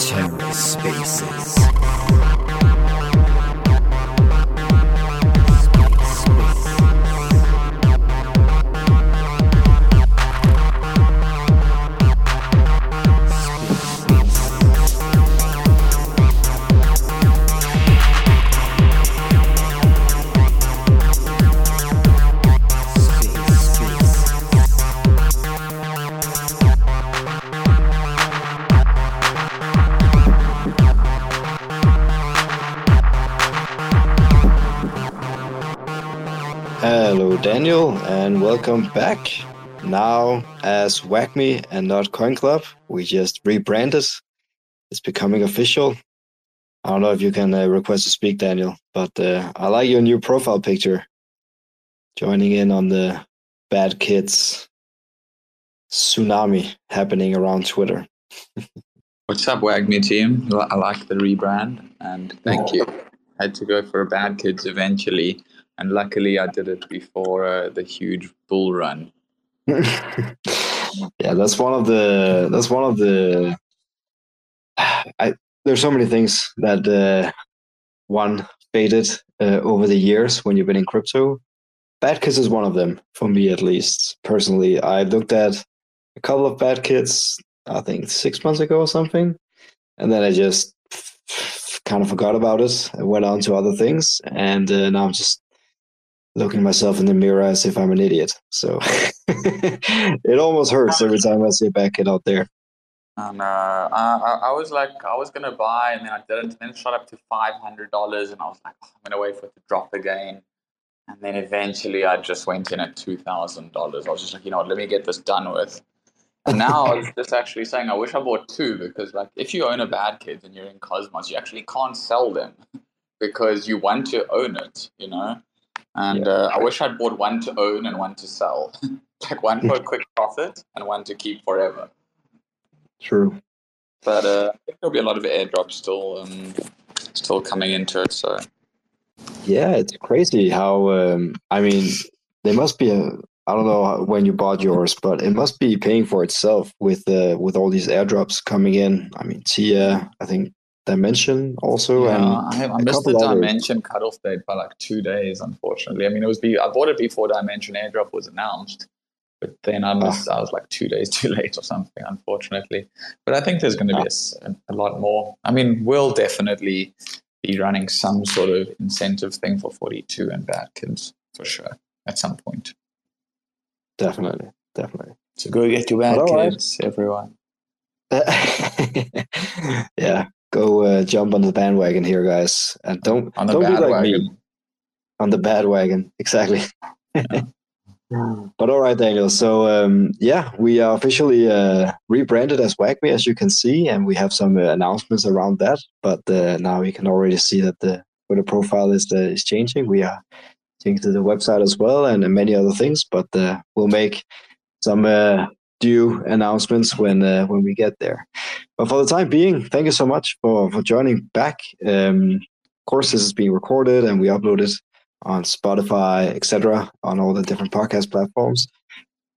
Terra Spaces. Daniel, and welcome back. Now as Wagmi and not Coin Club, we just rebranded. It's becoming official. I don't know if you can request to speak, Daniel, but I like your new profile picture. Joining in on the Bad Kids tsunami happening around Twitter. What's up, Wagmi team? I like the rebrand, and thank you. I had to go for a Bad Kids eventually. And luckily, I did it before the huge bull run. Yeah, that's one of the. There's so many things that one faded over the years when you've been in crypto. Bad Kids is one of them for me, at least personally. I looked at a couple of Bad Kids, I think 6 months ago or something, and then I just kind of forgot about it and went on to other things, and now I'm just looking myself in the mirror as if I'm an idiot. So it almost hurts every time I see a Bad Kid out there. And I was like, I was going to buy, and then I didn't. Then it shot up to $500, and I was like, oh, I'm going to wait for it to drop again. And then eventually I just went in at $2,000. I was just like, you know what, let me get this done with. And now I was just actually saying, I wish I bought two, because like if you own a Bad Kid and you're in Cosmos, you actually can't sell them because you want to own it, you know? And yeah. I wish I'd bought one to own and one to sell, like one for a quick profit and one to keep forever. True. But there'll be a lot of airdrops still coming into it. So yeah, it's crazy how I mean, there must be a, I don't know when you bought yours, but it must be paying for itself with all these airdrops coming in. I mean, Tia, I think. Dimension also, yeah, and I missed the Dimension cutoff date by like 2 days, unfortunately. I mean, I bought it before Dimension airdrop was announced, but then I was like 2 days too late or something, unfortunately. But I think there's going to be a lot more. I mean, we'll definitely be running some sort of incentive thing for 42 and Bad Kids for sure at some point. Definitely. So go get your Bad Kids, everyone. Yeah. Go jump on the bandwagon here, guys, and don't be like me on the bandwagon. Exactly. Yeah. But all right, Daniel. So we are officially rebranded as Wagmi, as you can see, and we have some announcements around that. But now you can already see that the profile is changing. We are changing the website as well, and many other things. But we'll make some. Due announcements when we get there. But for the time being, thank you so much for joining back. Of course, this is being recorded and we upload it on Spotify, etc., on all the different podcast platforms.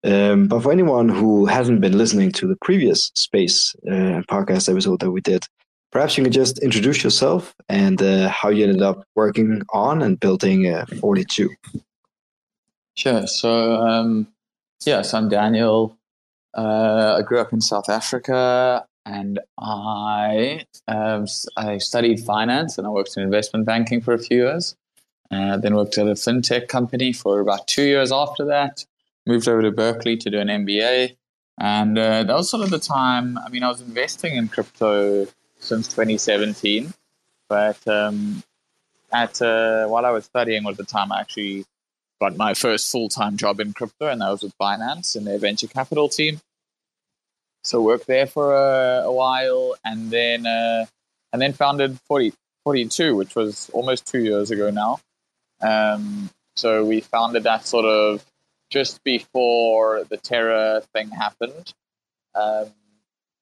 But for anyone who hasn't been listening to the previous space podcast episode that we did, perhaps you can just introduce yourself and how you ended up working on and building 42. Sure. So, so I'm Daniel. I grew up in South Africa, and I studied finance, and I worked in investment banking for a few years. Then worked at a fintech company for about 2 years after that. Moved over to Berkeley to do an MBA. And that was sort of the time, I mean, I was investing in crypto since 2017. But while I was studying was the time I actually got my first full-time job in crypto, and that was with Binance and their venture capital team. So worked there for a while, and then founded 42, which was almost 2 years ago now. So we founded that sort of just before the Terra thing happened,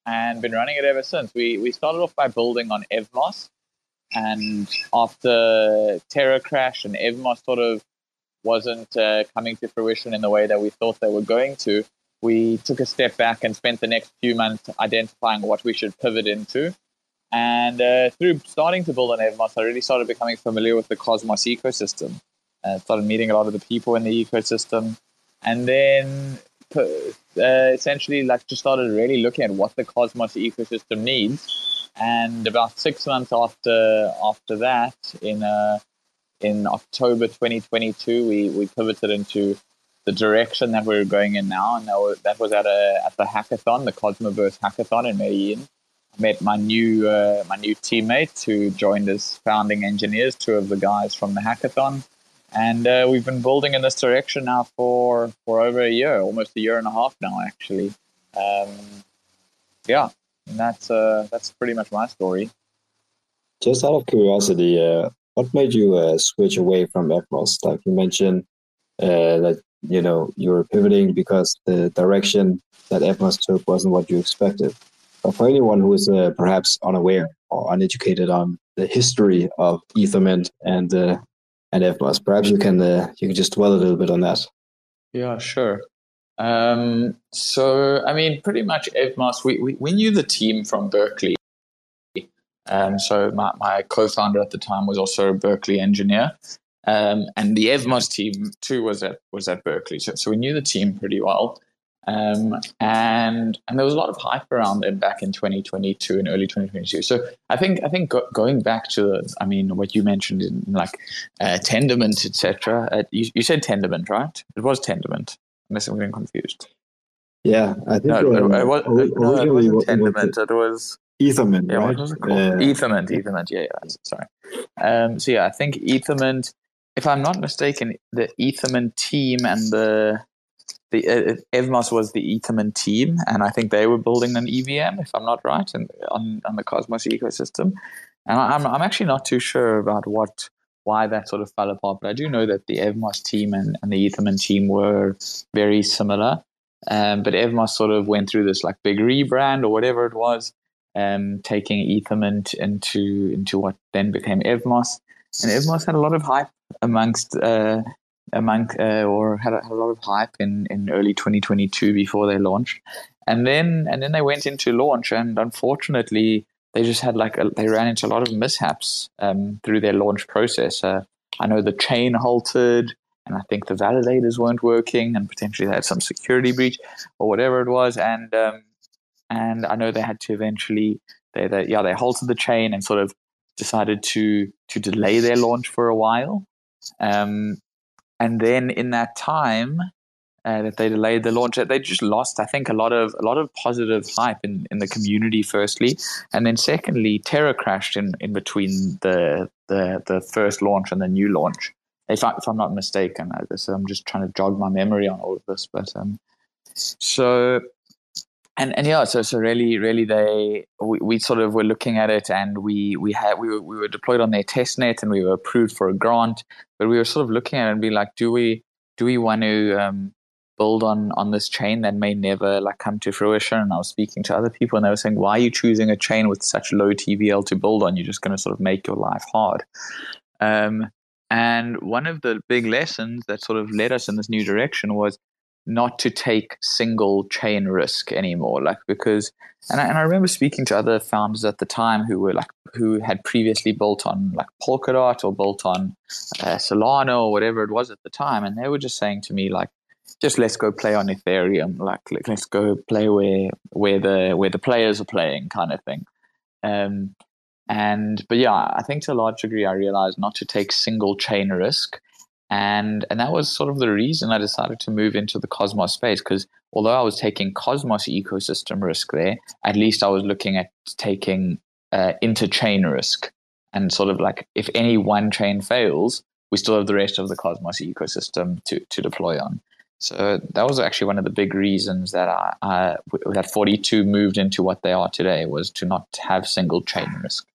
and been running it ever since. We started off by building on Evmos, and after Terra crash and Evmos sort of wasn't coming to fruition in the way that we thought they were going to, we took a step back and spent the next few months identifying what we should pivot into. And through starting to build on Evmos, I really started becoming familiar with the Cosmos ecosystem. Started meeting a lot of the people in the ecosystem. And then essentially just started really looking at what the Cosmos ecosystem needs. And about 6 months after that, in October 2022, we pivoted into the direction that we were going in now, and that was at the hackathon, the CosmWasm hackathon in Medellin. I met my new teammates who joined as founding engineers, two of the guys from the hackathon, and we've been building in this direction now for over a year, almost a year and a half now, actually. Yeah, and that's pretty much my story. Just out of curiosity, what made you switch away from Evmos? Like you mentioned, that you know you were pivoting because the direction that Evmos took wasn't what you expected. But for anyone who is perhaps unaware or uneducated on the history of Ethermint and Evmos, perhaps you can just dwell a little bit on that. Yeah, sure. So I mean, pretty much Evmos. We knew the team from Berkeley. So my co-founder at the time was also a Berkeley engineer, and the Evmos team too was at Berkeley. So we knew the team pretty well. And there was a lot of hype around it back in 2022 and early 2022. So I think going back to what you mentioned in Tendermint, etc. You said Tendermint, right? It was Tendermint, unless I'm getting confused. Yeah, I think it wasn't Tendermint. It was Ethermint. Yeah, right? What was it called? Ethermint. Yeah, that's it. Sorry. So yeah, I think Ethermint. If I'm not mistaken, the Ethermint team and the Evmos was the Ethermint team, and I think they were building an EVM, if I'm not right, and on the Cosmos ecosystem. And I'm actually not too sure about why that sort of fell apart, but I do know that the Evmos team and the Ethermint team were very similar. But Evmos sort of went through this big rebrand or whatever it was, taking Ethermint into what then became Evmos. And Evmos had a lot of hype had a lot of hype in early 2022 before they launched, and then they went into launch, and unfortunately they just had they ran into a lot of mishaps through their launch process. I know the chain halted, and I think the validators weren't working, and potentially they had some security breach or whatever it was, and I know they had to eventually they halted the chain and sort of decided to delay their launch for a while. And then in that time that they delayed the launch, they just lost, I think, a lot of positive hype in the community, firstly. And then secondly, Terra crashed in between the first launch and the new launch, if I'm not mistaken. I'm just trying to jog my memory on all of this. But so really we sort of were looking at it, and we were deployed on their testnet, and we were approved for a grant, but we were sort of looking at it and be like, do we want to build on this chain that may never come to fruition? And I was speaking to other people, and they were saying, why are you choosing a chain with such low TVL to build on? You're just going to sort of make your life hard. And one of the big lessons that sort of led us in this new direction was not to take single chain risk anymore, because and I remember speaking to other founders at the time who were who had previously built on Polkadot or built on Solana or whatever it was at the time, and they were just saying to me just let's go play on Ethereum, let's go play where the players are playing, kind of thing. I think to a large degree I realized not to take single chain risk. And that was sort of the reason I decided to move into the Cosmos space, because although I was taking Cosmos ecosystem risk there, at least I was looking at taking inter-chain risk. And sort of if any one chain fails, we still have the rest of the Cosmos ecosystem to deploy on. So that was actually one of the big reasons that that 42 moved into what they are today, was to not have single chain risk.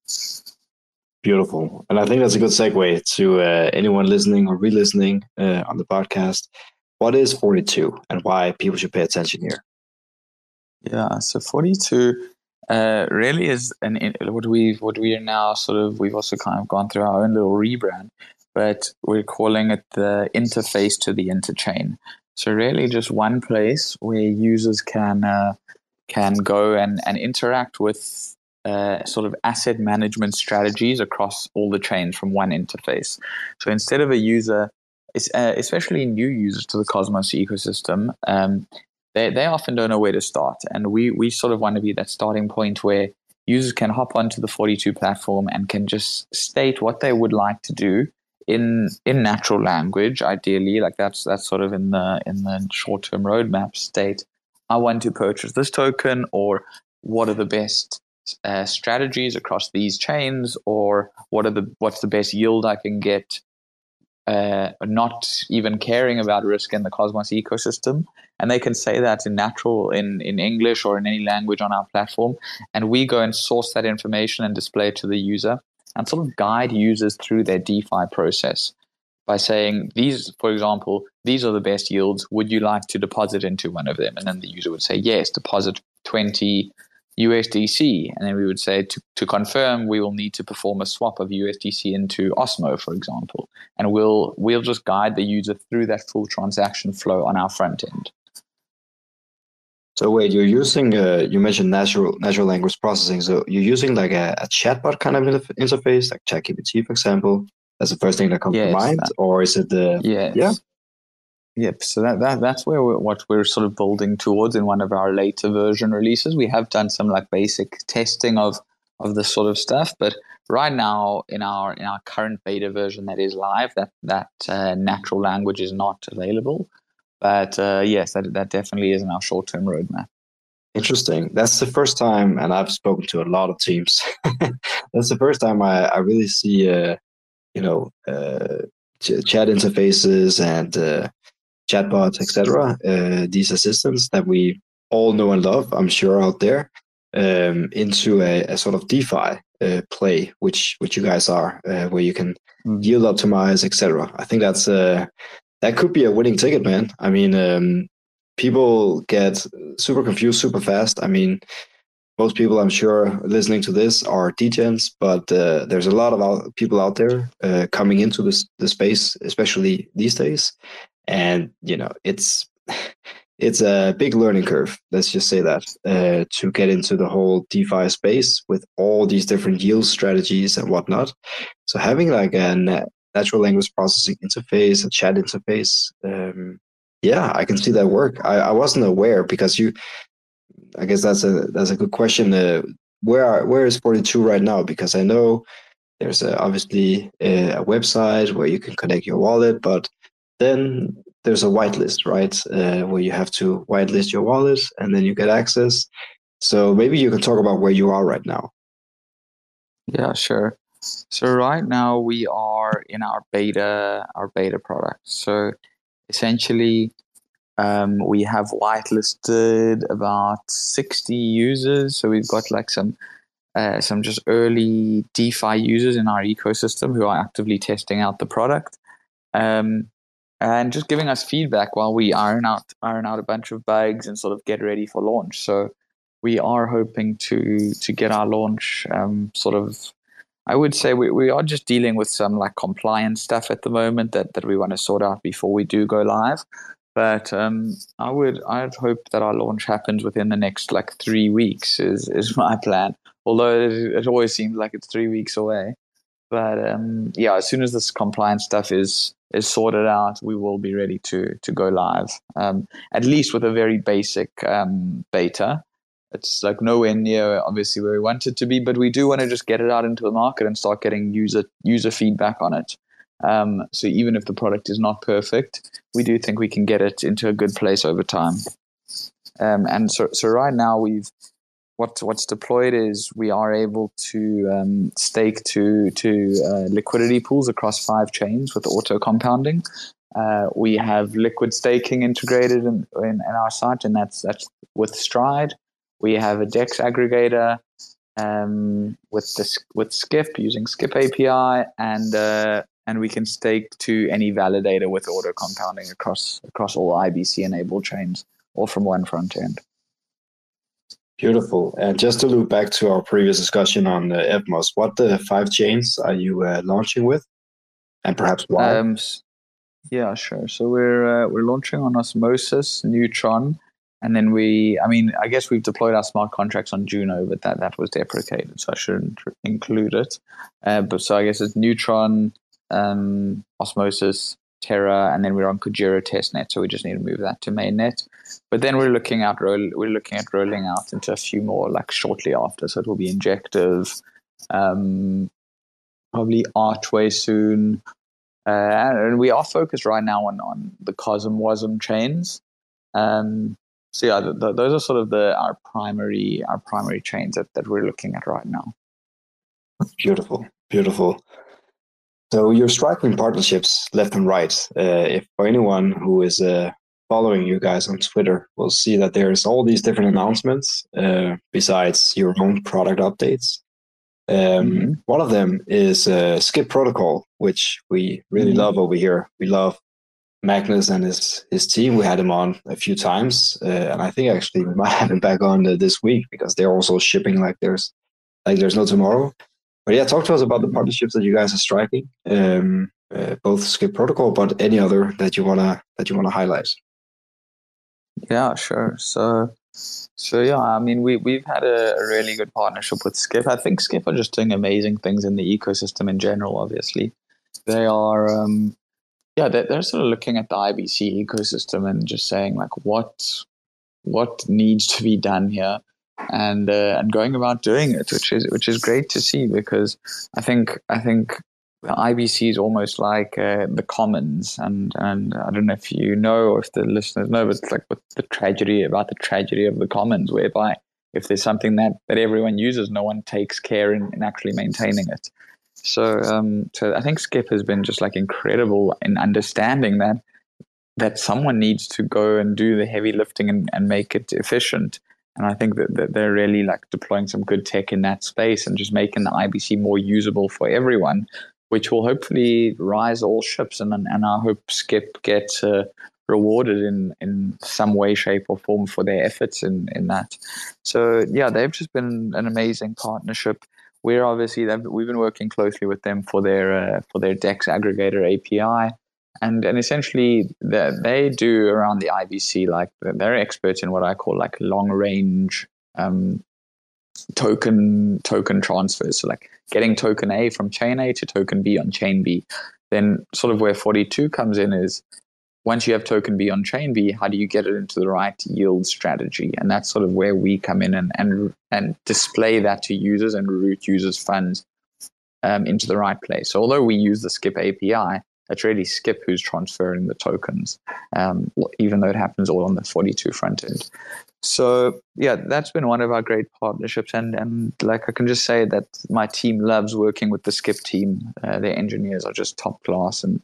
Beautiful. And I think that's a good segue to anyone listening or re-listening on the podcast. What is 42 and why people should pay attention here? Yeah, so 42 really is what we've also kind of gone through our own little rebrand. but we're calling it the interface to the interchain. So really just one place where users can go and interact with sort of asset management strategies across all the chains from one interface. So instead of a user, especially new users to the Cosmos ecosystem, they often don't know where to start. And we sort of want to be that starting point where users can hop onto the 42 platform and can just state what they would like to do in natural language, ideally. Like that's sort of in the short-term roadmap state. I want to purchase this token, or what are the best strategies across these chains, or what's the best yield I can get, not even caring about risk in the Cosmos ecosystem. And they can say that in English or in any language on our platform, and we go and source that information and display it to the user and sort of guide users through their DeFi process by saying, for example, these are the best yields. Would you like to deposit into one of them? And then the user would say, yes, deposit 20 USDC, and then we would say to confirm, we will need to perform a swap of USDC into Osmo, for example, and we'll just guide the user through that full transaction flow on our front end. So wait, you're using you mentioned natural language processing, so you're using like a chatbot kind of interface, like ChatGPT, for example. That's the first thing that comes to mind, or is it the Yep. So that's where what we're sort of building towards in one of our later version releases. We have done some like basic testing of this sort of stuff, but right now in our current beta version that is live, that natural language is not available. But yes, that definitely is in our short-term roadmap. Interesting. That's the first time, and I've spoken to a lot of teams. That's the first time I really see chat interfaces and chatbots, etc. These assistants that we all know and love, I'm sure, out there, into a sort of DeFi play, which you guys are, where you can yield optimize, etc. I think that's that could be a winning ticket, man. I mean, people get super confused super fast. I mean, most people, I'm sure, listening to this are degens, but there's a lot of people out there coming into the space, especially these days. And, you know, it's a big learning curve, let's just say that, to get into the whole DeFi space with all these different yield strategies and whatnot. So having like a natural language processing interface, a chat interface, I can see that work. I wasn't aware, because I guess that's a good question. Where is 42 right now? Because I know there's obviously a website where you can connect your wallet, but then there's a whitelist, right? Where you have to whitelist your wallet and then you get access. So maybe you can talk about where you are right now. Yeah, sure. So right now we are in our beta product. So essentially, we have whitelisted about 60 users. So we've got like some just early DeFi users in our ecosystem who are actively testing out the product. And just giving us feedback while we iron out a bunch of bugs and sort of get ready for launch. So we are hoping to get our launch sort of, I would say we are just dealing with some like compliance stuff at the moment that we want to sort out before we do go live. But I'd hope that our launch happens within the next like 3 weeks is my plan. Although it always seems like it's 3 weeks away. But as soon as this compliance stuff is sorted out, we will be ready to go live, at least with a very basic beta. It's like nowhere near, obviously, where we want it to be, but we do want to just get it out into the market and start getting user feedback on it. So even if the product is not perfect, we do think we can get it into a good place over time. And so right now what's deployed is we are able to stake to liquidity pools across 5 chains with auto compounding. We have liquid staking integrated in our site, and that's with Stride. We have a DEX aggregator with Skip, using Skip API, and we can stake to any validator with auto compounding across all IBC enabled chains, or from one front end. Beautiful. And just to loop back to our previous discussion on Evmos, what 5 chains are you launching with? and perhaps why? Yeah, sure. So we're launching on Osmosis, Neutron, and then I guess we've deployed our smart contracts on Juno, but that was deprecated, so I shouldn't include it. So I guess it's Neutron, Osmosis, Terra, and then we're on Kujira testnet, so we just need to move that to mainnet. But then we're looking at rolling out into a few more like shortly after. So it will be Injective, probably Archway soon. And we are focused right now on the CosmWasm chains. So yeah, those are sort of our primary chains that we're looking at right now. Beautiful, beautiful. So you're striking partnerships left and right. If for anyone who is following you guys on Twitter, will see that there's all these different announcements besides your own product updates. One of them is Skip Protocol, which we really love over here. We love Magnus and his team. We had him on a few times, and I think actually we might have him back on this week, because they're also shipping like there's no tomorrow. But yeah, talk to us about the partnerships that you guys are striking, both Skip Protocol, but any other that you wanna highlight. Yeah, sure. So yeah, I mean, we've had a really good partnership with Skip. I think Skip are just doing amazing things in the ecosystem in general. Obviously, they are, they're sort of looking at the IBC ecosystem and just saying like what needs to be done here, and going about doing it, which is great to see, because I think the IBC is almost like the commons, and I don't know if you know or if the listeners know, but it's like with the tragedy of the commons, whereby if there's something that everyone uses, no one takes care in actually maintaining it. So I think Skip has been just like incredible in understanding that someone needs to go and do the heavy lifting and make it efficient. And I think that they're really like deploying some good tech in that space and just making the IBC more usable for everyone, which will hopefully rise all ships. And I hope Skip gets rewarded in some way, shape, or form for their efforts in that. So yeah, they've just been an amazing partnership. We're obviously we've been working closely with them for their DEX aggregator API, and essentially they do around the IBC, like they're experts in what I call like long range token transfers, so like getting token A from chain A to token B on chain B. Then sort of where 42 comes in is, once you have token B on chain B, how do you get it into the right yield strategy? And that's sort of where we come in and display that to users and route users' funds into the right place. So although we use the Skip API, it's really Skip who's transferring the tokens, even though it happens all on the 42 front end. So yeah, that's been one of our great partnerships. And like I can just say that my team loves working with the Skip team. Their engineers are just top class and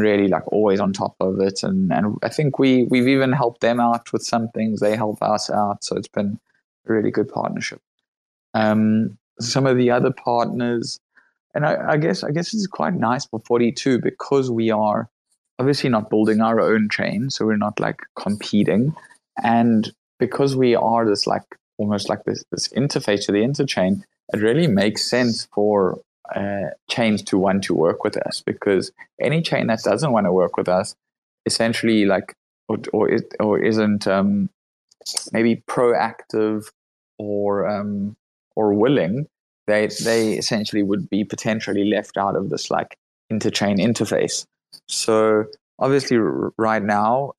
really like always on top of it. And I think we've even helped them out with some things. They help us out. So it's been a really good partnership. Some of the other partners, and I guess it's quite nice for 42, because we are obviously not building our own chain. So we're not like competing. And because we are this like almost like this interface to the interchain, it really makes sense for chains to want to work with us, because any chain that doesn't want to work with us essentially like or isn't maybe proactive or willing, they essentially would be potentially left out of this like interchain interface. So obviously right now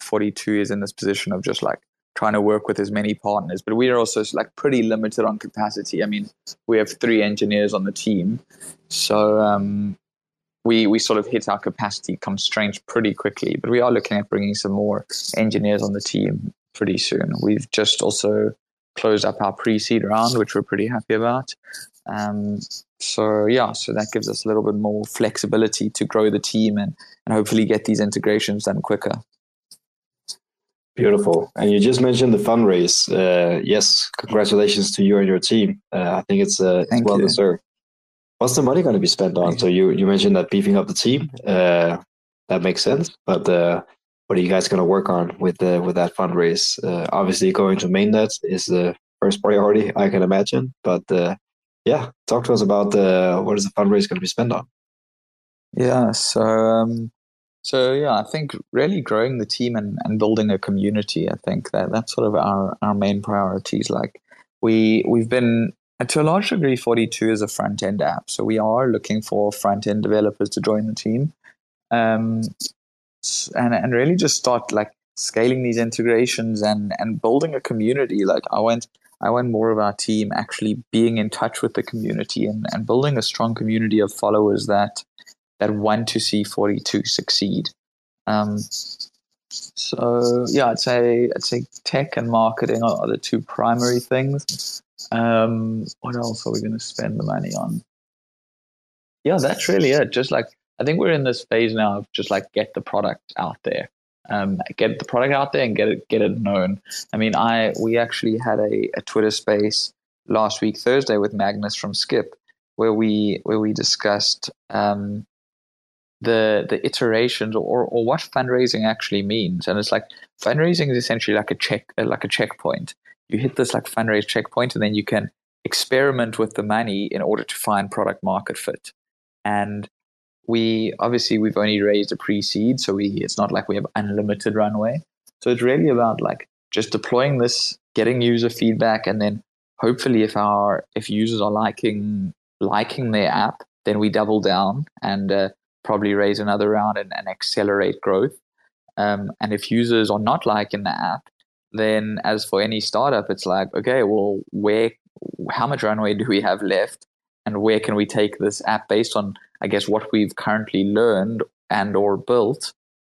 42 is in this position of just like trying to work with as many partners, but we are also like pretty limited on capacity. I mean, we have 3 engineers on the team, so we sort of hit our capacity constraints pretty quickly. But we are looking at bringing some more engineers on the team pretty soon. We've just also closed up our pre-seed round, which we're pretty happy about. So that gives us a little bit more flexibility to grow the team and hopefully get these integrations done quicker. Beautiful. And you just mentioned the fundraise. Yes, congratulations to you and your team. I think it's well deserved. What's the money going to be spent on? So you mentioned that beefing up the team. That makes sense. But what are you guys going to work on with that fundraise? Obviously, going to mainnet is the first priority, I can imagine. But talk to us about what is the fundraise going to be spent on? Yeah, so I think really growing the team and building a community. I think that's sort of our main priorities. Like we've been to a large degree, 42 is a front end app, so we are looking for front end developers to join the team, and really just start like scaling these integrations and building a community. Like I want more of our team actually being in touch with the community and building a strong community of followers that want to see 42 succeed. I'd say tech and marketing are the two primary things. What else are we going to spend the money on? Yeah, that's really it. Just like I think we're in this phase now of just like get the product out there, and get it known. I mean, we actually had a Twitter space last week Thursday with Magnus from Skip, where we discussed the iterations or what fundraising actually means. And it's like fundraising is essentially like a checkpoint. You hit this like fundraise checkpoint, and then you can experiment with the money in order to find product market fit. And we've only raised a pre-seed, so it's not like we have unlimited runway. So it's really about like just deploying this, getting user feedback, and then hopefully if users are liking their app, then we double down and probably raise another round and accelerate growth. And if users are not liking the app, then as for any startup, it's like, okay, well, how much runway do we have left, and where can we take this app based on, I guess, what we've currently learned and or built,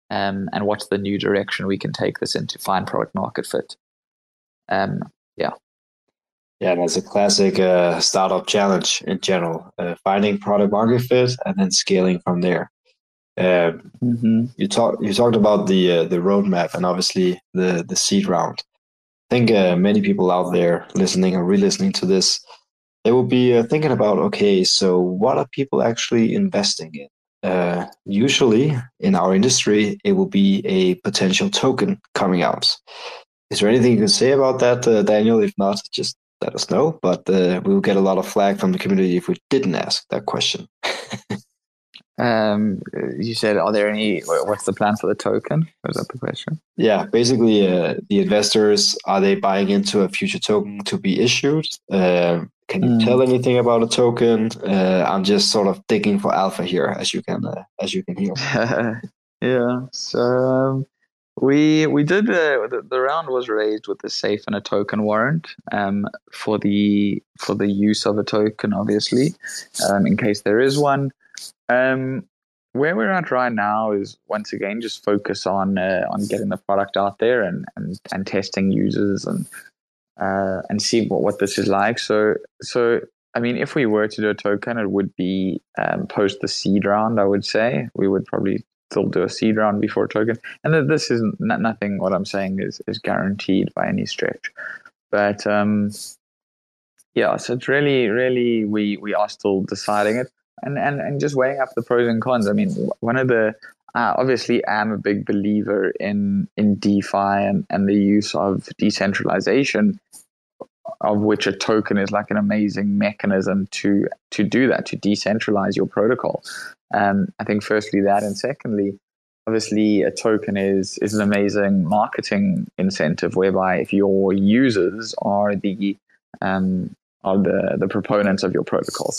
and what's the new direction we can take this into, find product market fit. Yeah, and that's a classic startup challenge in general, finding product market fit and then scaling from there. You talked about the roadmap and obviously the seed round. I think many people out there listening or re-listening to this, they will be thinking about, okay, so what are people actually investing in? Usually in our industry, it will be a potential token coming out. Is there anything you can say about that, Daniel? If not, just let us know. But we will get a lot of flack from the community if we didn't ask that question. You said, what's the plan for the token? Was that the question? Yeah, basically the investors, are they buying into a future token to be issued? Can you tell anything about a token? I'm just sort of digging for alpha here, as you can hear. Yeah, so we did the round was raised with a safe and a token warrant for the use of a token, obviously, in case there is one. Where we're at right now is, once again, just focus on getting the product out there and testing users and see what this is like. So I mean, if we were to do a token, it would be post the seed round. I would say we would probably still do a seed round before a token. And this is nothing. What I'm saying is guaranteed by any stretch. But yeah, so it's really, really we are still deciding it. And just weighing up the pros and cons. I mean, one of the obviously I'm a big believer in DeFi and the use of decentralization, of which a token is like an amazing mechanism to do that, to decentralize your protocol. I think firstly that, and secondly, obviously a token is an amazing marketing incentive, whereby if your users are the proponents of your protocol.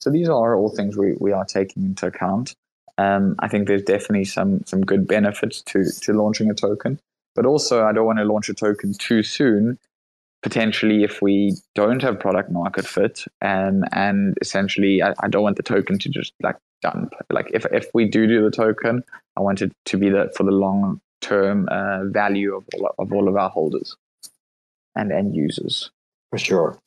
So these are all things we are taking into account. I think there's definitely some good benefits to launching a token. But also, I don't want to launch a token too soon, potentially if we don't have product market fit. And essentially, I don't want the token to just like dump. Like if we do the token, I want it to be that for the long-term value of all of our holders and end users. For sure.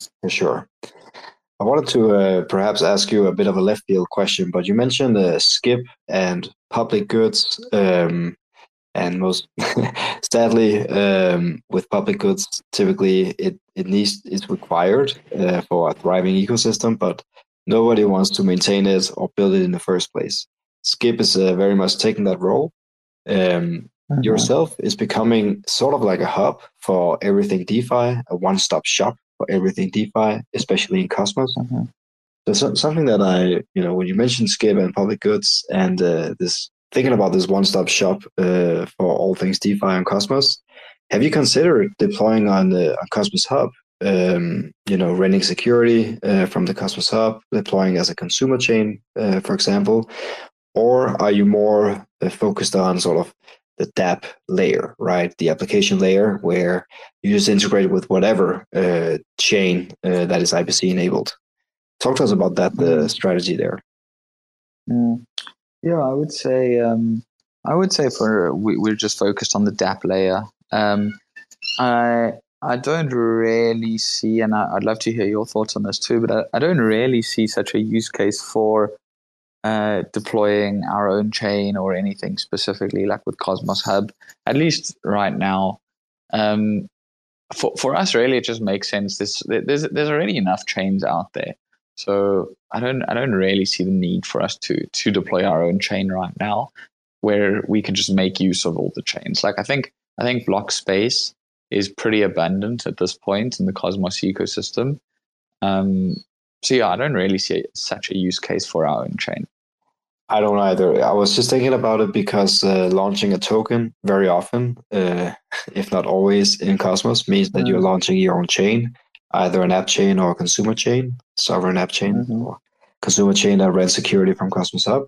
I wanted to perhaps ask you a bit of a left field question, but you mentioned Skip and public goods, and most sadly, with public goods, typically it's required for a thriving ecosystem, but nobody wants to maintain it or build it in the first place. Skip is very much taking that role. Yourself is becoming sort of like a hub for everything DeFi, a one-stop shop for everything DeFi, especially in Cosmos. So something that I, when you mentioned Skip and public goods and this thinking about this one-stop shop for all things DeFi and Cosmos, have you considered deploying on the Cosmos Hub? Renting security from the Cosmos Hub, deploying as a consumer chain, for example, or are you more focused on sort of the dApp layer, right? The application layer where you just integrate with whatever chain that is IBC enabled. Talk to us about that, the strategy there. Yeah, I would say we're just focused on the dApp layer. I don't really see, and I'd love to hear your thoughts on this too, but I don't really see such a use case for deploying our own chain or anything specifically like with Cosmos Hub, at least right now. For us, really, it just makes sense. There's already enough chains out there, so I don't really see the need for us to deploy our own chain right now, where we can just make use of all the chains. Like I think block space is pretty abundant at this point in the Cosmos ecosystem. So yeah, I don't really see such a use case for our own chain. I don't either. I was just thinking about it because launching a token very often, if not always in Cosmos, means that you're launching your own chain, either an app chain or a consumer chain, sovereign app chain or consumer chain that rents security from Cosmos Hub.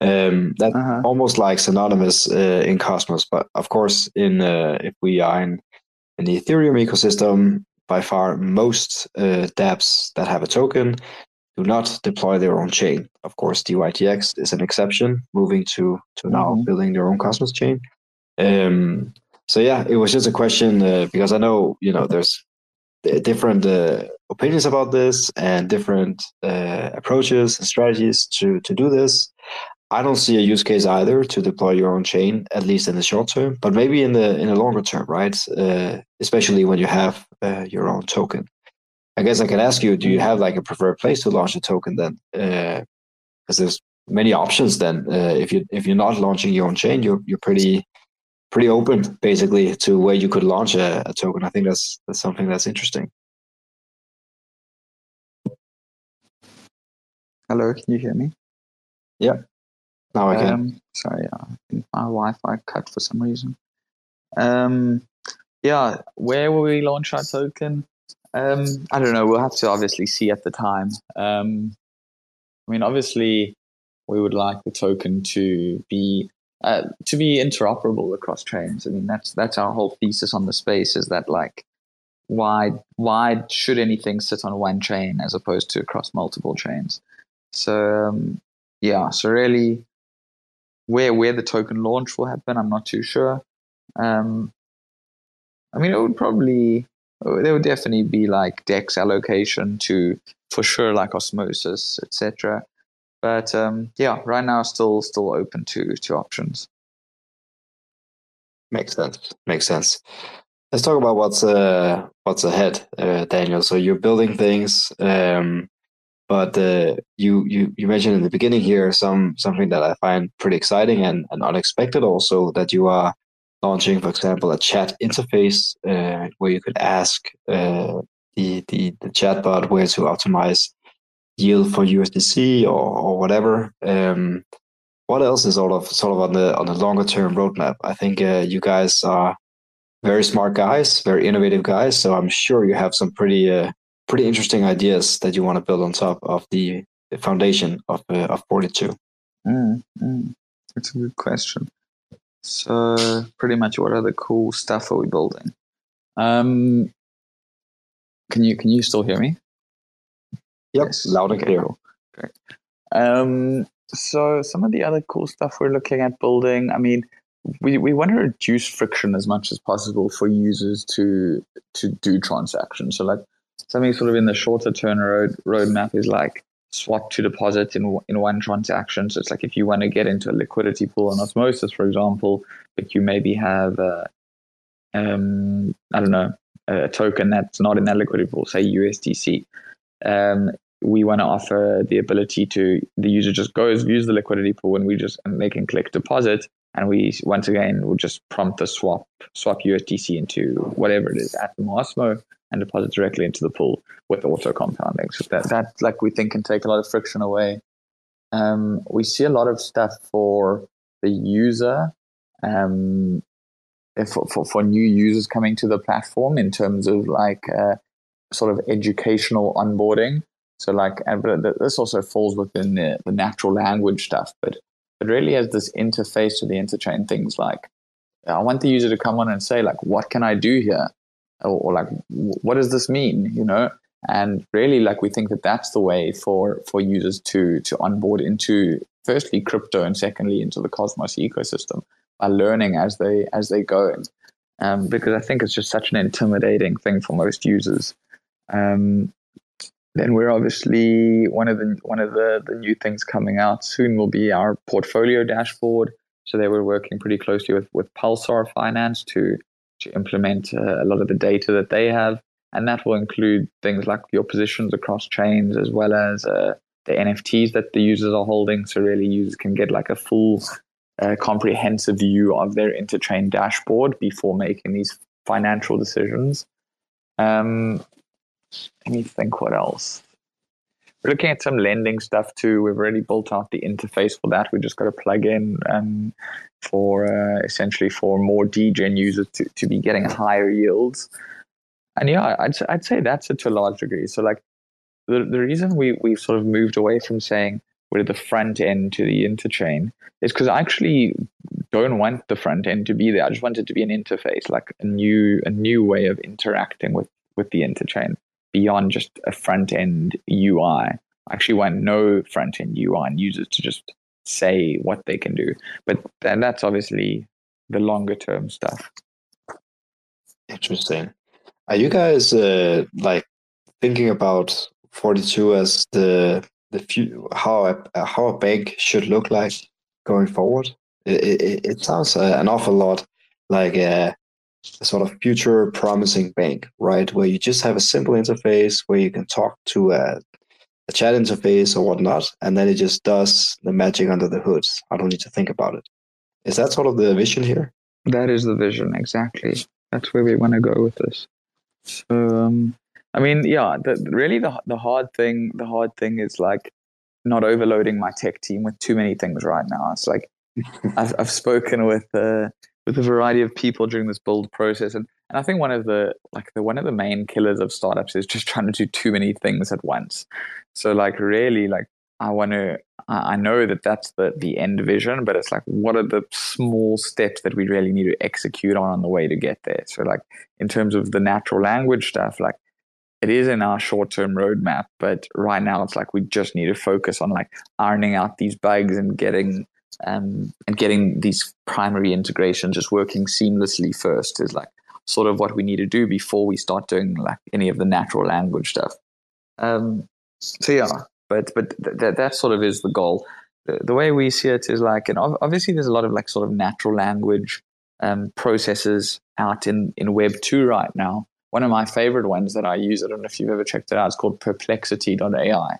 That's almost like synonymous in Cosmos, but of course, if we are in the Ethereum ecosystem, by far most dApps that have a token do not deploy their own chain. Of course, DYTX is an exception, moving to now building their own Cosmos chain. So yeah, it was just a question because I know there's different opinions about this and different approaches and strategies to do this. I don't see a use case either to deploy your own chain, at least in the short term, but maybe in the longer term, right? Especially when you have your own token. I guess I can ask you: do you have like a preferred place to launch a token then? Because there's many options then. If you're not launching your own chain, you're pretty open basically to where you could launch a token. I think that's something that's interesting. Hello, can you hear me? Yeah. Now I can. Sorry, I think my Wi-Fi cut for some reason. Yeah, where will we launch our token? I don't know. We'll have to obviously see at the time. Obviously, we would like the token to be interoperable across chains. That's our whole thesis on the space, is that like why should anything sit on one chain as opposed to across multiple chains? So yeah, so really, where the token launch will happen, I'm not too sure. There would definitely be like DEX allocation to, for sure, like Osmosis, etc. But yeah, right now still open to options. Makes sense. Let's talk about what's ahead, Daniel. So you're building things, but you mentioned in the beginning here something that I find pretty exciting and unexpected also, that you are launching, for example, a chat interface where you could ask the chatbot where to optimize yield for USDC or whatever. What else is sort of on the longer term roadmap? I think you guys are very smart guys, very innovative guys. So I'm sure you have some pretty interesting ideas that you want to build on top of the foundation of 42. That's a good question. So pretty much, what other cool stuff are we building? Can you still hear me? Yep, yes. Loud and clear. Great. So some of the other cool stuff we're looking at building, we want to reduce friction as much as possible for users to do transactions. So like something sort of in the shorter term roadmap is like swap to deposit in one transaction. So it's like if you want to get into a liquidity pool on Osmosis, for example, but you maybe have a token that's not in that liquidity pool, say USDC. We want to offer the ability to the user just goes views the liquidity pool and they can click deposit, and we once again will just prompt the swap USDC into whatever it is, Atom or Osmo, and deposit directly into the pool with auto compounding. So that like we think can take a lot of friction away. We see a lot of stuff for the user, for new users coming to the platform in terms of like sort of educational onboarding. So like, but this also falls within the natural language stuff, but really has this interface to the interchain things like, I want the user to come on and say like, what can I do here? Or like, what does this mean? You know? And really like, we think that that's the way for users to onboard into firstly crypto and secondly into the Cosmos ecosystem by learning as they go. Because I think it's just such an intimidating thing for most users. Then we're obviously one of the new things coming out soon will be our portfolio dashboard. So they were working pretty closely with Pulsar Finance to implement a lot of the data that they have. And that will include things like your positions across chains as well as the NFTs that the users are holding. So really users can get like a full comprehensive view of their interchain dashboard before making these financial decisions. Let me think what else. We're looking at some lending stuff too. We've already built out the interface for that. We just got to plug in for more degen users to be getting higher yields. And yeah, I'd say that's it to a large degree. So like the reason we've sort of moved away from saying we're the front end to the interchain is because I actually don't want the front end to be there. I just want it to be an interface, like a new way of interacting with the interchain. Beyond just a front-end UI. I actually want no front-end UI and users to just say what they can do. But then that's obviously the longer-term stuff. Interesting. Are you guys like thinking about 42 as how a bank should look like going forward? It sounds an awful lot like a sort of future promising bank, right? Where you just have a simple interface where you can talk to a chat interface or whatnot, and then it just does the magic under the hood. I don't need to think about it. Is that sort of the vision here? That is the vision, exactly. That's where we want to go with this. So, I mean, yeah, the hard thing is like not overloading my tech team with too many things right now. It's like I've spoken with a variety of people during this build process. And I think one of the main killers of startups is just trying to do too many things at once. So like really like I know that that's the end vision, but it's like, what are the small steps that we really need to execute on the way to get there? So like in terms of the natural language stuff, like it is in our short-term roadmap, but right now it's like, we just need to focus on like ironing out these bugs and getting these primary integrations just working seamlessly first is like sort of what we need to do before we start doing like any of the natural language stuff. So yeah, but that sort of is the goal. The way we see it is like, and obviously there's a lot of like sort of natural language processes out in Web 2 right now. One of my favorite ones that I use, I don't know if you've ever checked it out, it's called perplexity.ai.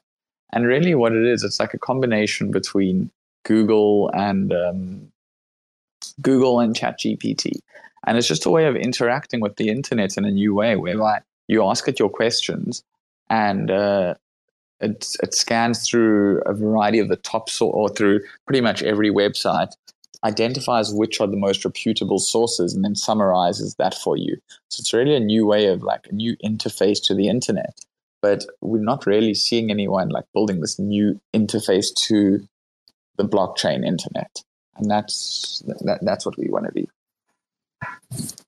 And really what it is, it's like a combination between Google and ChatGPT, and it's just a way of interacting with the internet in a new way, whereby you ask it your questions, and it scans through a variety of the top or through pretty much every website, identifies which are the most reputable sources, and then summarizes that for you. So it's really a new way of like a new interface to the internet, but we're not really seeing anyone like building this new interface to the blockchain internet, and that's what we want to be.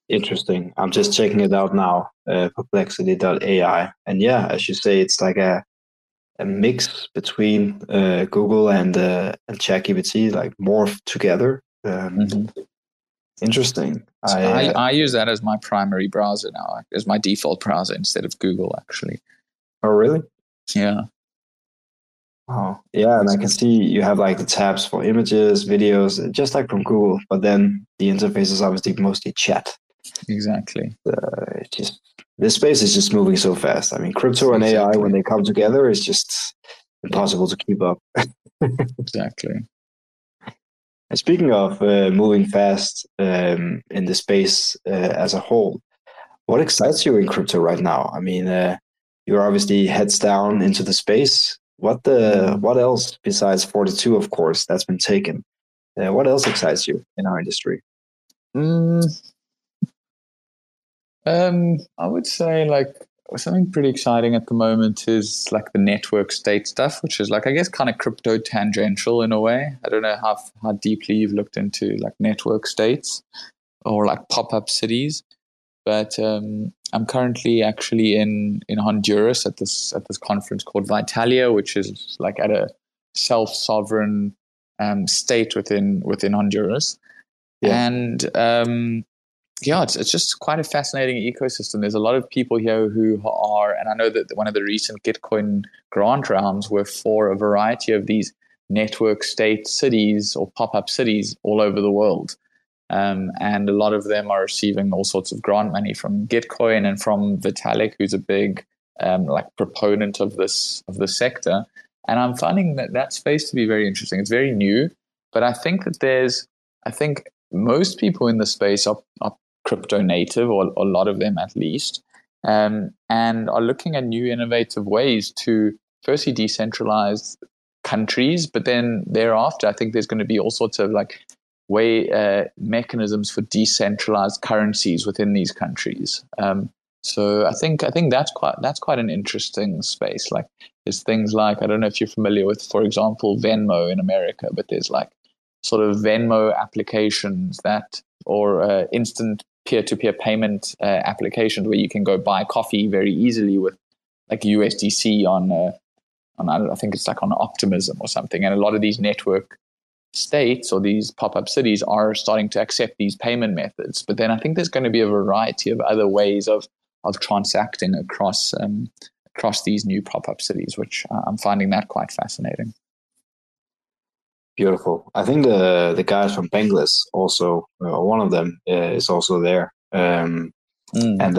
Interesting. I'm just checking it out now, perplexity.ai, and yeah, as you say, it's like a mix between Google and ChatGPT, like morphed together. Mm-hmm. Interesting. So I use that as my primary browser now, as my default browser instead of Google, actually. Oh, really? Yeah. Oh, yeah, and I can see you have like the tabs for images, videos, just like from Google, but then the interface is obviously mostly chat. Exactly. This space is just moving so fast. I mean, crypto and AI, when they come together, it's just impossible to keep up. Exactly. And speaking of moving fast in the space as a whole, What excites you in crypto right now? I mean, you're obviously heads down into the space. What else besides 42, of course, that's been taken? What else excites you in our industry? I would say something pretty exciting at the moment is the network state stuff, which is I guess kind of crypto tangential in a way. I don't know how deeply you've looked into network states or pop-up cities, but I'm currently actually in Honduras at this conference called Vitalia, which is at a self-sovereign state within Honduras. Yeah. And yeah, it's just quite a fascinating ecosystem. There's a lot of people here who are, and I know that one of the recent Gitcoin grant rounds were for a variety of these network state cities or pop-up cities all over the world. And a lot of them are receiving all sorts of grant money from Gitcoin and from Vitalik, who's a big proponent of the sector. And I'm finding that space to be very interesting. It's very new, but I think that I think most people in the space are crypto native, or a lot of them at least, and are looking at new innovative ways to firstly decentralize countries, but then thereafter I think there's going to be all sorts of mechanisms for decentralized currencies within these countries. So I think that's quite an interesting space. There's things I don't know if you're familiar with, for example, Venmo in America, but there's sort of Venmo applications or instant peer-to-peer payment applications where you can go buy coffee very easily with USDC I think it's on Optimism or something. And a lot of these network states or these pop-up cities are starting to accept these payment methods. But then I think there's going to be a variety of other ways of transacting across these new pop-up cities, which I'm finding that quite fascinating. Beautiful. I think the guys from Benglis also, one of them is also there. And I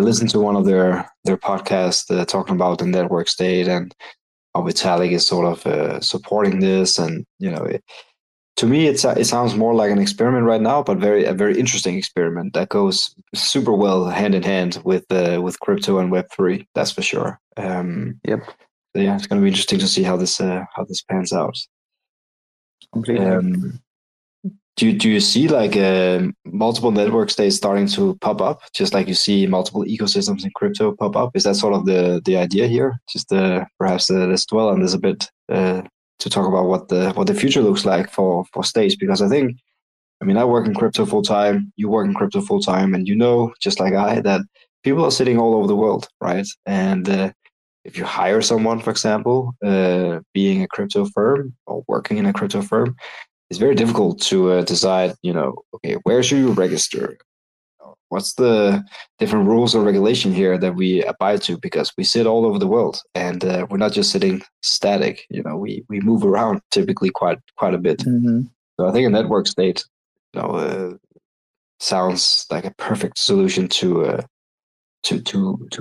listened to one of their podcasts talking about the network state and how Vitalik is sort of supporting this. And, to me, it sounds more like an experiment right now, but a very interesting experiment that goes super well hand in hand with crypto and Web3. That's for sure. Yep. So yeah, it's going to be interesting to see how this pans out. Completely. Do you see multiple network states starting to pop up, just like you see multiple ecosystems in crypto pop up? Is that sort of the idea here? Just perhaps let's dwell on this a bit to talk about what the future looks like for states, because I work in crypto full time. You work in crypto full time, and just like I, that people are sitting all over the world, right? And if you hire someone, for example, being a crypto firm or working in a crypto firm, it's very difficult to decide, okay, where should you register? What's the different rules or regulation here that we abide to? Because we sit all over the world, and we're not just sitting static. We move around typically quite a bit. Mm-hmm. So I think a network state, sounds like a perfect solution to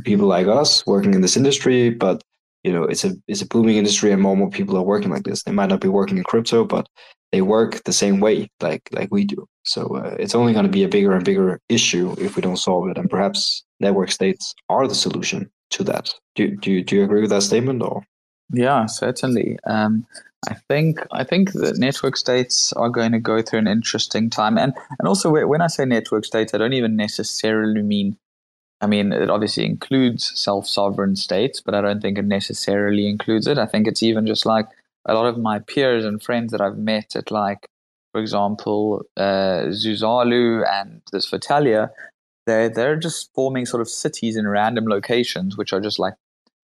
people like us working in this industry, but it's a booming industry, and more people are working like this. They might not be working in crypto, but they work the same way like we do. So it's only going to be a bigger and bigger issue if we don't solve it. And perhaps network states are the solution to that. Do you agree with that statement? Or yeah, certainly. I think that network states are going to go through an interesting time. And also when I say network states, I don't even necessarily mean, it obviously includes self-sovereign states, but I don't think it necessarily includes it. I think it's even just a lot of my peers and friends that I've met at for example, Zuzalu and this Vitalia, they're just forming sort of cities in random locations, which are just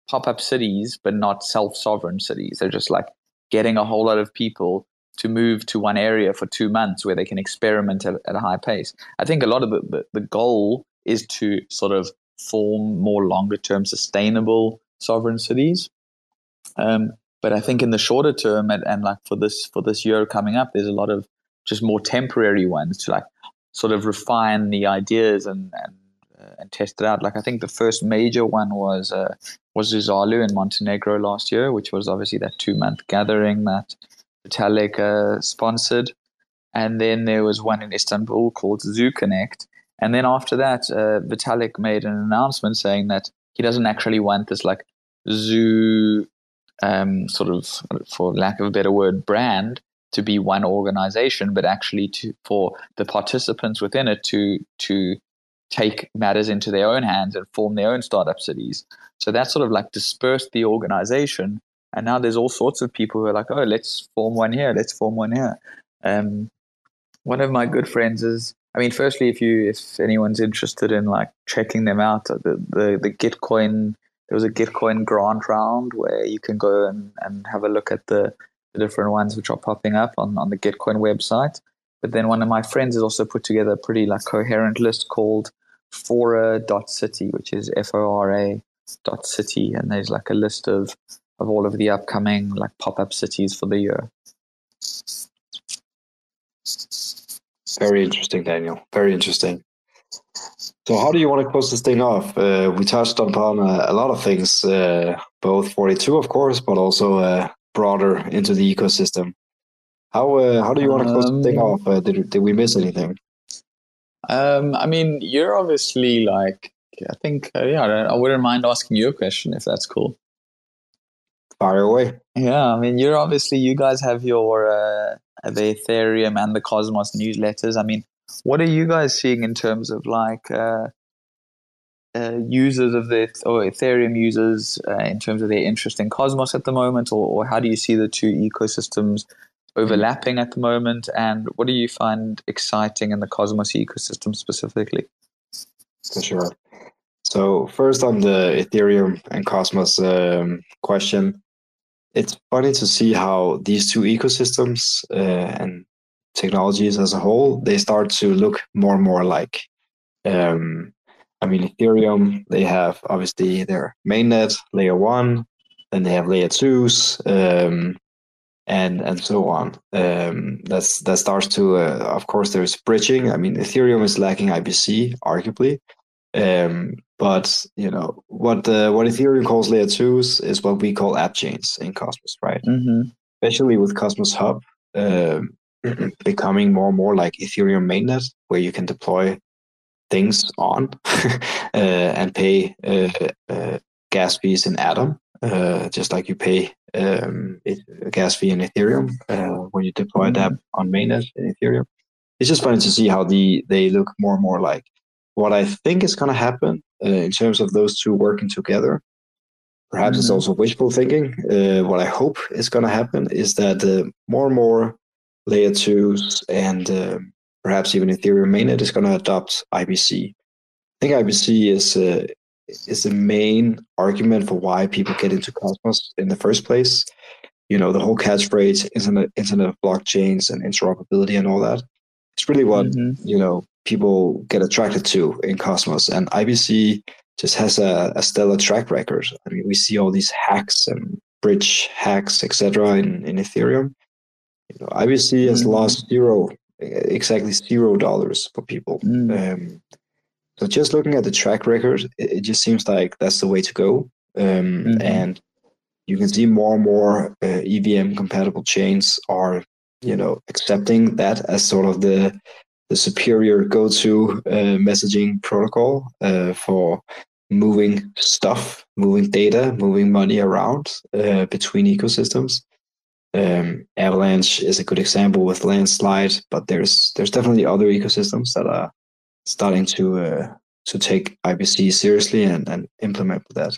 pop-up cities, but not self-sovereign cities. They're just getting a whole lot of people to move to one area for 2 months where they can experiment at a high pace. I think a lot of the goal is to sort of form more longer-term sustainable sovereign cities. But I think in the shorter term and for this year coming up, there's a lot of just more temporary ones to sort of refine the ideas and test it out. I think the first major one was Zuzalu in Montenegro last year, which was obviously that 2-month gathering that Vitalik sponsored. And then there was one in Istanbul called ZooConnect. And then after that, Vitalik made an announcement saying that he doesn't actually want this like zoo, sort of, for lack of a better word, brand to be one organization, but actually for the participants within it to take matters into their own hands and form their own startup cities. So that sort of like dispersed the organization. And now there's all sorts of people who are like, oh, let's form one here. Let's form one here. One of my good friends is, I mean, firstly, if anyone's interested in like checking them out, the Gitcoin, there was a Gitcoin grant round where you can go and have a look at the different ones which are popping up on the Gitcoin website. But then one of my friends has also put together a pretty like coherent list called fora.city, which is fora.city. And there's like a list of all of the upcoming like pop-up cities for the year. Very interesting, Daniel. Very interesting. So how do you want to close this thing off? We touched upon a lot of things, both 42, of course, but also broader into the ecosystem. How do you want to close the thing off? Did we miss anything? I mean, you're obviously like, I think, I wouldn't mind asking you a question if that's cool. Fire away. Yeah, I mean, you're obviously, you guys have your the Ethereum and the Cosmos newsletters. I mean, what are you guys seeing in terms of like users of the Ethereum users in terms of their interest in Cosmos at the moment, or how do you see the two ecosystems overlapping at the moment, and what do you find exciting in the Cosmos ecosystem specifically? For sure. So first on the Ethereum and Cosmos question, it's funny to see how these two ecosystems and technologies as a whole, they start to look more and more alike. I mean, Ethereum, they have obviously their mainnet, layer 1, then they have layer 2s, and so on. That starts to, of course, there's bridging. I mean, Ethereum is lacking IBC, arguably. But you know what Ethereum calls layer 2s is what we call app chains in Cosmos, right? Mm-hmm. Especially with Cosmos Hub becoming more and more like Ethereum mainnet, where you can deploy things on and pay gas fees in Atom, just like you pay a gas fee in Ethereum when you deploy an app on mainnet in Ethereum. It's just funny to see how they look more and more like. What I think is going to happen in terms of those two working together, perhaps it's also wishful thinking. What I hope is going to happen is that more and more layer 2s and perhaps even Ethereum mainnet is going to adopt IBC. I think IBC is the main argument for why people get into Cosmos in the first place. You know, the whole catchphrase, internet of blockchains and interoperability and all that. It's really what, you know, people get attracted to in Cosmos, and IBC just has a stellar track record. I mean, we see all these hacks and bridge hacks, etc., in Ethereum. You know, IBC has lost $0 for people. So just looking at the track record, it just seems like that's the way to go. And you can see more and more EVM compatible chains are, you know, accepting that as sort of the superior go-to messaging protocol for moving stuff, moving data, moving money around between ecosystems. Avalanche is a good example with Landslide, but there's definitely other ecosystems that are starting to take IBC seriously and implement that.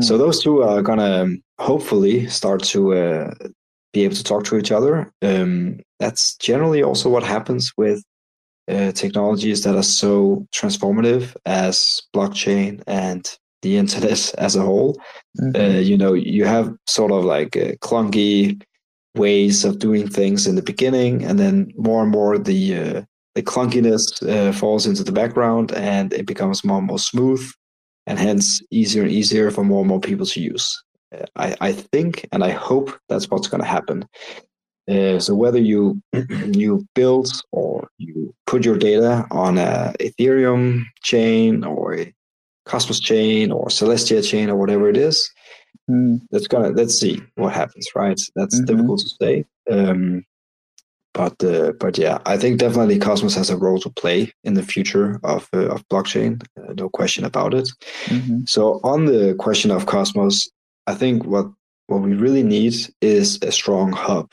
So those two are gonna hopefully start to be able to talk to each other. That's generally also what happens with technologies that are so transformative as blockchain and the internet as a whole. You know, you have sort of like clunky ways of doing things in the beginning, and then more and more the clunkiness falls into the background, and it becomes more and more smooth, and hence easier and easier for more and more people to use. I think and I hope that's what's going to happen. So whether you build or you put your data on a Ethereum chain or a Cosmos chain or Celestia chain or whatever it is, let's see what happens, right? That's difficult to say. But yeah, I think definitely Cosmos has a role to play in the future of blockchain, no question about it. Mm-hmm. So on the question of Cosmos, I think what we really need is a strong hub.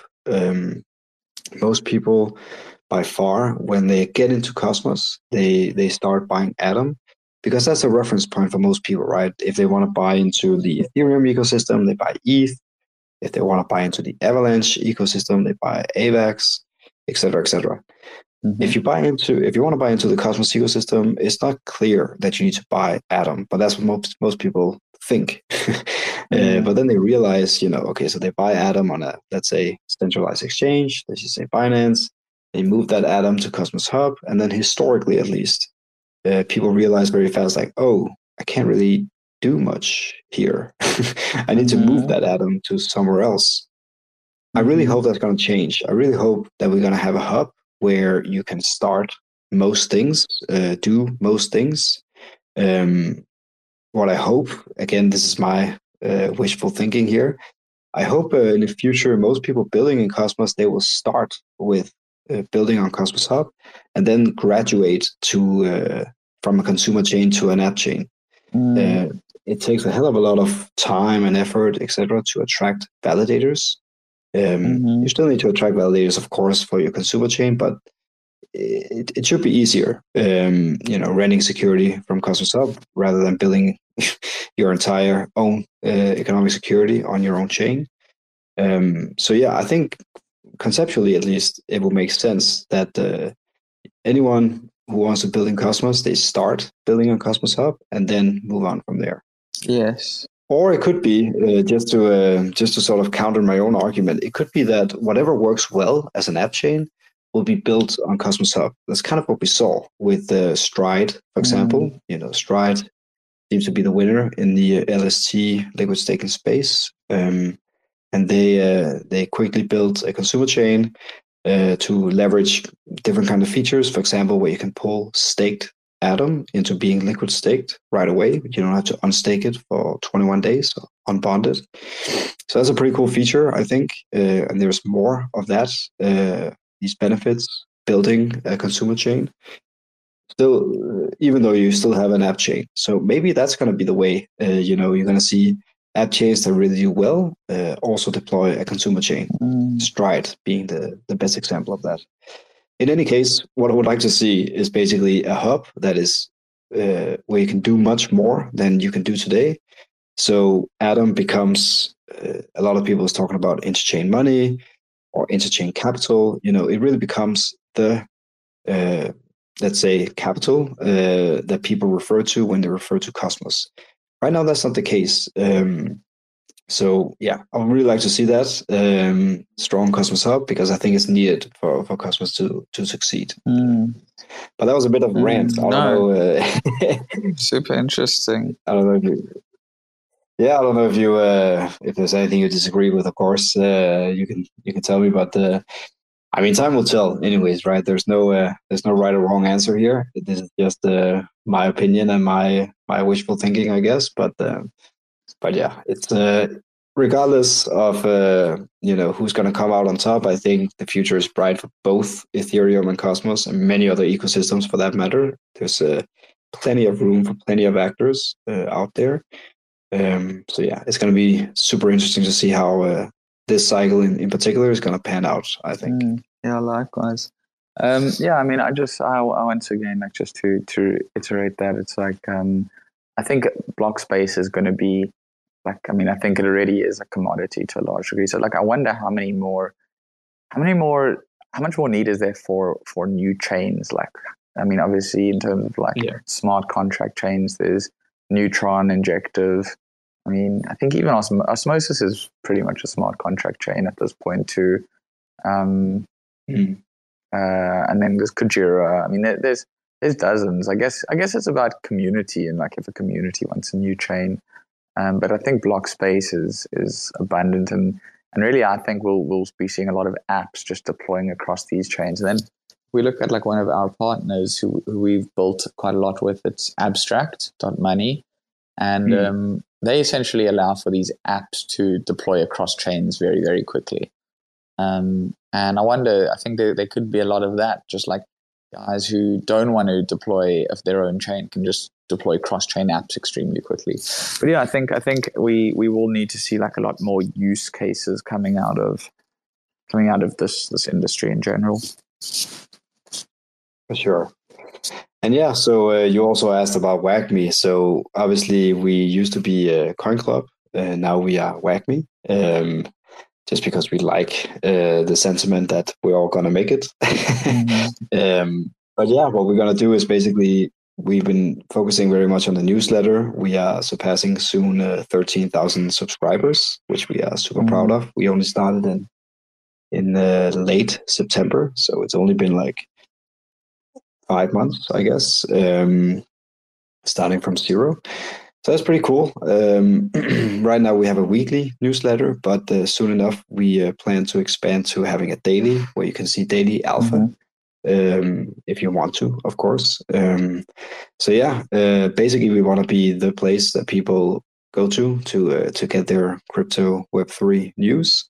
Most people, by far, when they get into Cosmos, they start buying Atom, because that's a reference point for most people, right? If they want to buy into the Ethereum ecosystem, they buy ETH. If they want to buy into the Avalanche ecosystem, they buy AVAX, etc., etc. Mm-hmm. If you want to buy into the Cosmos ecosystem, it's not clear that you need to buy Atom, but that's what most people think. Mm-hmm. But then they realize, okay, so they buy Atom on a, let's say, centralized exchange. Let's just say Binance. They move that Atom to Cosmos Hub, and then historically, at least, people realize very fast, like, oh, I can't really do much here. I need to move that Atom to somewhere else. I really hope that's going to change. I really hope that we're going to have a hub where you can start most things, do most things. What I hope, again, this is my wishful thinking here. I hope in the future, most people building in Cosmos, they will start with building on Cosmos Hub and then graduate to from a consumer chain to an app chain. It takes a hell of a lot of time and effort, etc., to attract validators. You still need to attract validators, of course, for your consumer chain, but it should be easier, renting security from Cosmos Hub rather than building your entire own economic security on your own chain. So yeah, I think conceptually, at least, it will make sense that anyone who wants to build in Cosmos, they start building on Cosmos Hub and then move on from there. Yes. Or it could be, just to sort of counter my own argument, it could be that whatever works well as an app chain will be built on Cosmos Hub. That's kind of what we saw with Stride, for example. Stride seems to be the winner in the LST liquid staking space. And they quickly built a consumer chain to leverage different kind of features. For example, where you can pull staked Atom into being liquid staked right away. You don't have to unstake it for 21 days, unbonded. So that's a pretty cool feature, I think. And there's more of that, these benefits, building a consumer chain. Still, even though you still have an app chain. So maybe that's going to be the way, you're going to see app chains that really do well also deploy a consumer chain, Stride being the best example of that. In any case, what I would like to see is basically a hub that is where you can do much more than you can do today. So Atom becomes, a lot of people is talking about interchain money or interchain capital. It really becomes the, let's say, capital that people refer to when they refer to Cosmos. Right now, that's not the case. So yeah, I would really like to see that strong Cosmos Hub, because I think it's needed for Cosmos to succeed. But that was a bit of a rant. I don't know. Super interesting. I don't know. If there's anything you disagree with, of course, you can tell me. But time will tell. Anyways, right? There's no right or wrong answer here. This is just my opinion and my wishful thinking, I guess. But yeah, it's regardless of who's going to come out on top, I think the future is bright for both Ethereum and Cosmos, and many other ecosystems for that matter. There's plenty of room for plenty of actors out there. So yeah, it's going to be super interesting to see how this cycle in particular is going to pan out, I think. Yeah, likewise. I once again, like, just to iterate that, it's like I think block space is going to be, I think it already is a commodity to a large degree. So, I wonder how much more need is there for new chains? Obviously, in terms of smart contract chains, there's Neutron, Injective. I think even Osmosis is pretty much a smart contract chain at this point too. And then there's Kujira. There's dozens. I guess it's about community, and if a community wants a new chain. But I think block space is abundant, and really I think we'll be seeing a lot of apps just deploying across these chains. And then we look at one of our partners who we've built quite a lot with. It's abstract.money, and they essentially allow for these apps to deploy across chains very, very quickly. And I wonder, I think there could be a lot of that, just like guys who don't want to deploy of their own chain can just deploy cross-chain apps extremely quickly. But yeah, I think we will need to see like a lot more use cases coming out of this industry in general. For sure. And yeah, so you also asked about Wagmi. So obviously we used to be a Coin Club, now we are Wagmi, just because we like the sentiment that we're all going to make it. But yeah, what we're going to do is basically, we've been focusing very much on the newsletter. We are surpassing soon 13,000 subscribers, which we are super proud of. We only started in late September, so it's only been like 5 months, I guess, starting from zero. So that's pretty cool. Right now we have a weekly newsletter, but soon enough we plan to expand to having a daily where you can see daily alpha, if you want to, of course. So yeah, basically we want to be the place that people go to get their crypto Web3 news.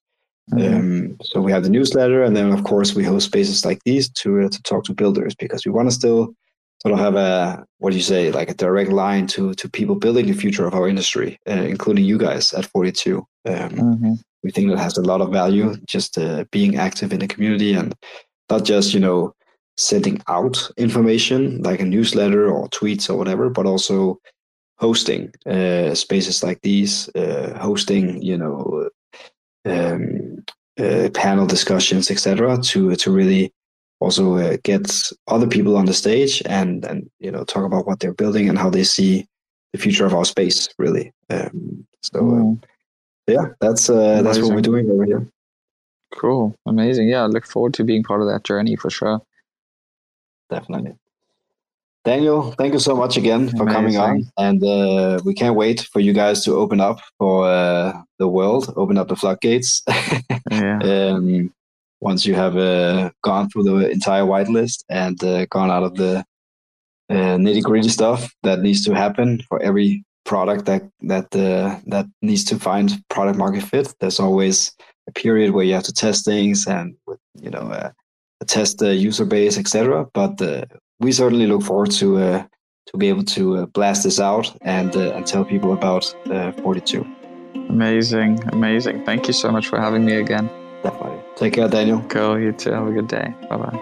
So we have the newsletter, and then of course we host spaces like these to talk to builders, because we want to still sort of have a direct line to people building the future of our industry, including you guys at 42. We think that has a lot of value, just being active in the community and not just, sending out information like a newsletter or tweets or whatever, but also hosting spaces like these, hosting, panel discussions, etc., to really also get other people on the stage and talk about what they're building and how they see the future of our space, really. Yeah, that's what we're doing over here. Cool, amazing. Yeah, I look forward to being part of that journey for sure. Definitely. Daniel, thank you so much again for coming on. And we can't wait for you guys to open up for the world, open up the floodgates. Yeah. Once you have gone through the entire whitelist and gone out of the nitty-gritty stuff that needs to happen for every product that needs to find product market fit. There's always a period where you have to test things and test the user base, etc. But we certainly look forward to be able to blast this out and tell people about 42. Amazing. Thank you so much for having me again. Definitely. Take care, Daniel. Cool, you too. Have a good day. Bye-bye.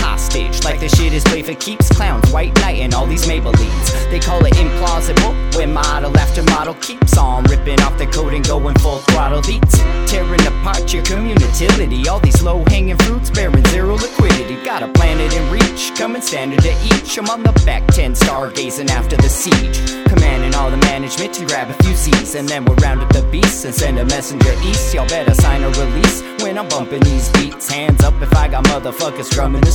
hostage like this shit is play for keeps. Clowns, white knight, and all these Maybellines. They call it implausible when model after model keeps on ripping off the coat and going full throttle. Beats tearing apart your community. All these low-hanging fruits bearing zero liquidity. Got a planet in reach, coming standard to each. I'm on the back 10 stargazing after the siege, commanding all the management to grab a few Z's, and then we'll round up the beasts and send a messenger east. Y'all better sign a release when I'm bumping these beats. Hands up if I got motherfuckers drumming the